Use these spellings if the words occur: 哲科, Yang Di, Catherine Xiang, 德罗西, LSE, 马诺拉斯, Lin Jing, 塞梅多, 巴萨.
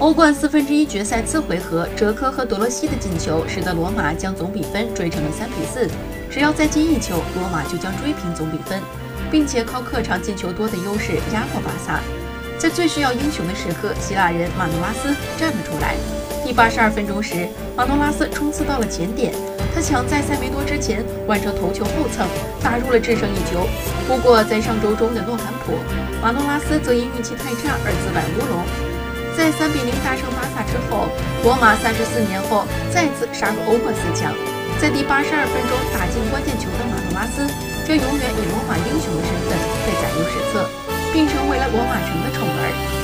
欧冠1/4决赛次回合，哲科和德罗西的进球使得罗马将总比分追成了3-4。只要再进一球，罗马就将追平总比分，并且靠客场进球多的优势压过巴萨。在最需要英雄的时刻，希腊人马诺拉斯站了出来。第82分钟时，马诺拉斯冲刺到了前点，他抢在塞梅多之前完成头球后蹭，打入了制胜一球。不过在上周中的诺坎普，马诺拉斯则因运气太差而自摆乌龙。 在3-0大胜巴萨之后，罗马34年后再次杀入欧冠4强。在第82分钟打进关键球的马诺拉斯，将永远以罗马英雄的身份被载入史册，并成为了罗马城的宠儿。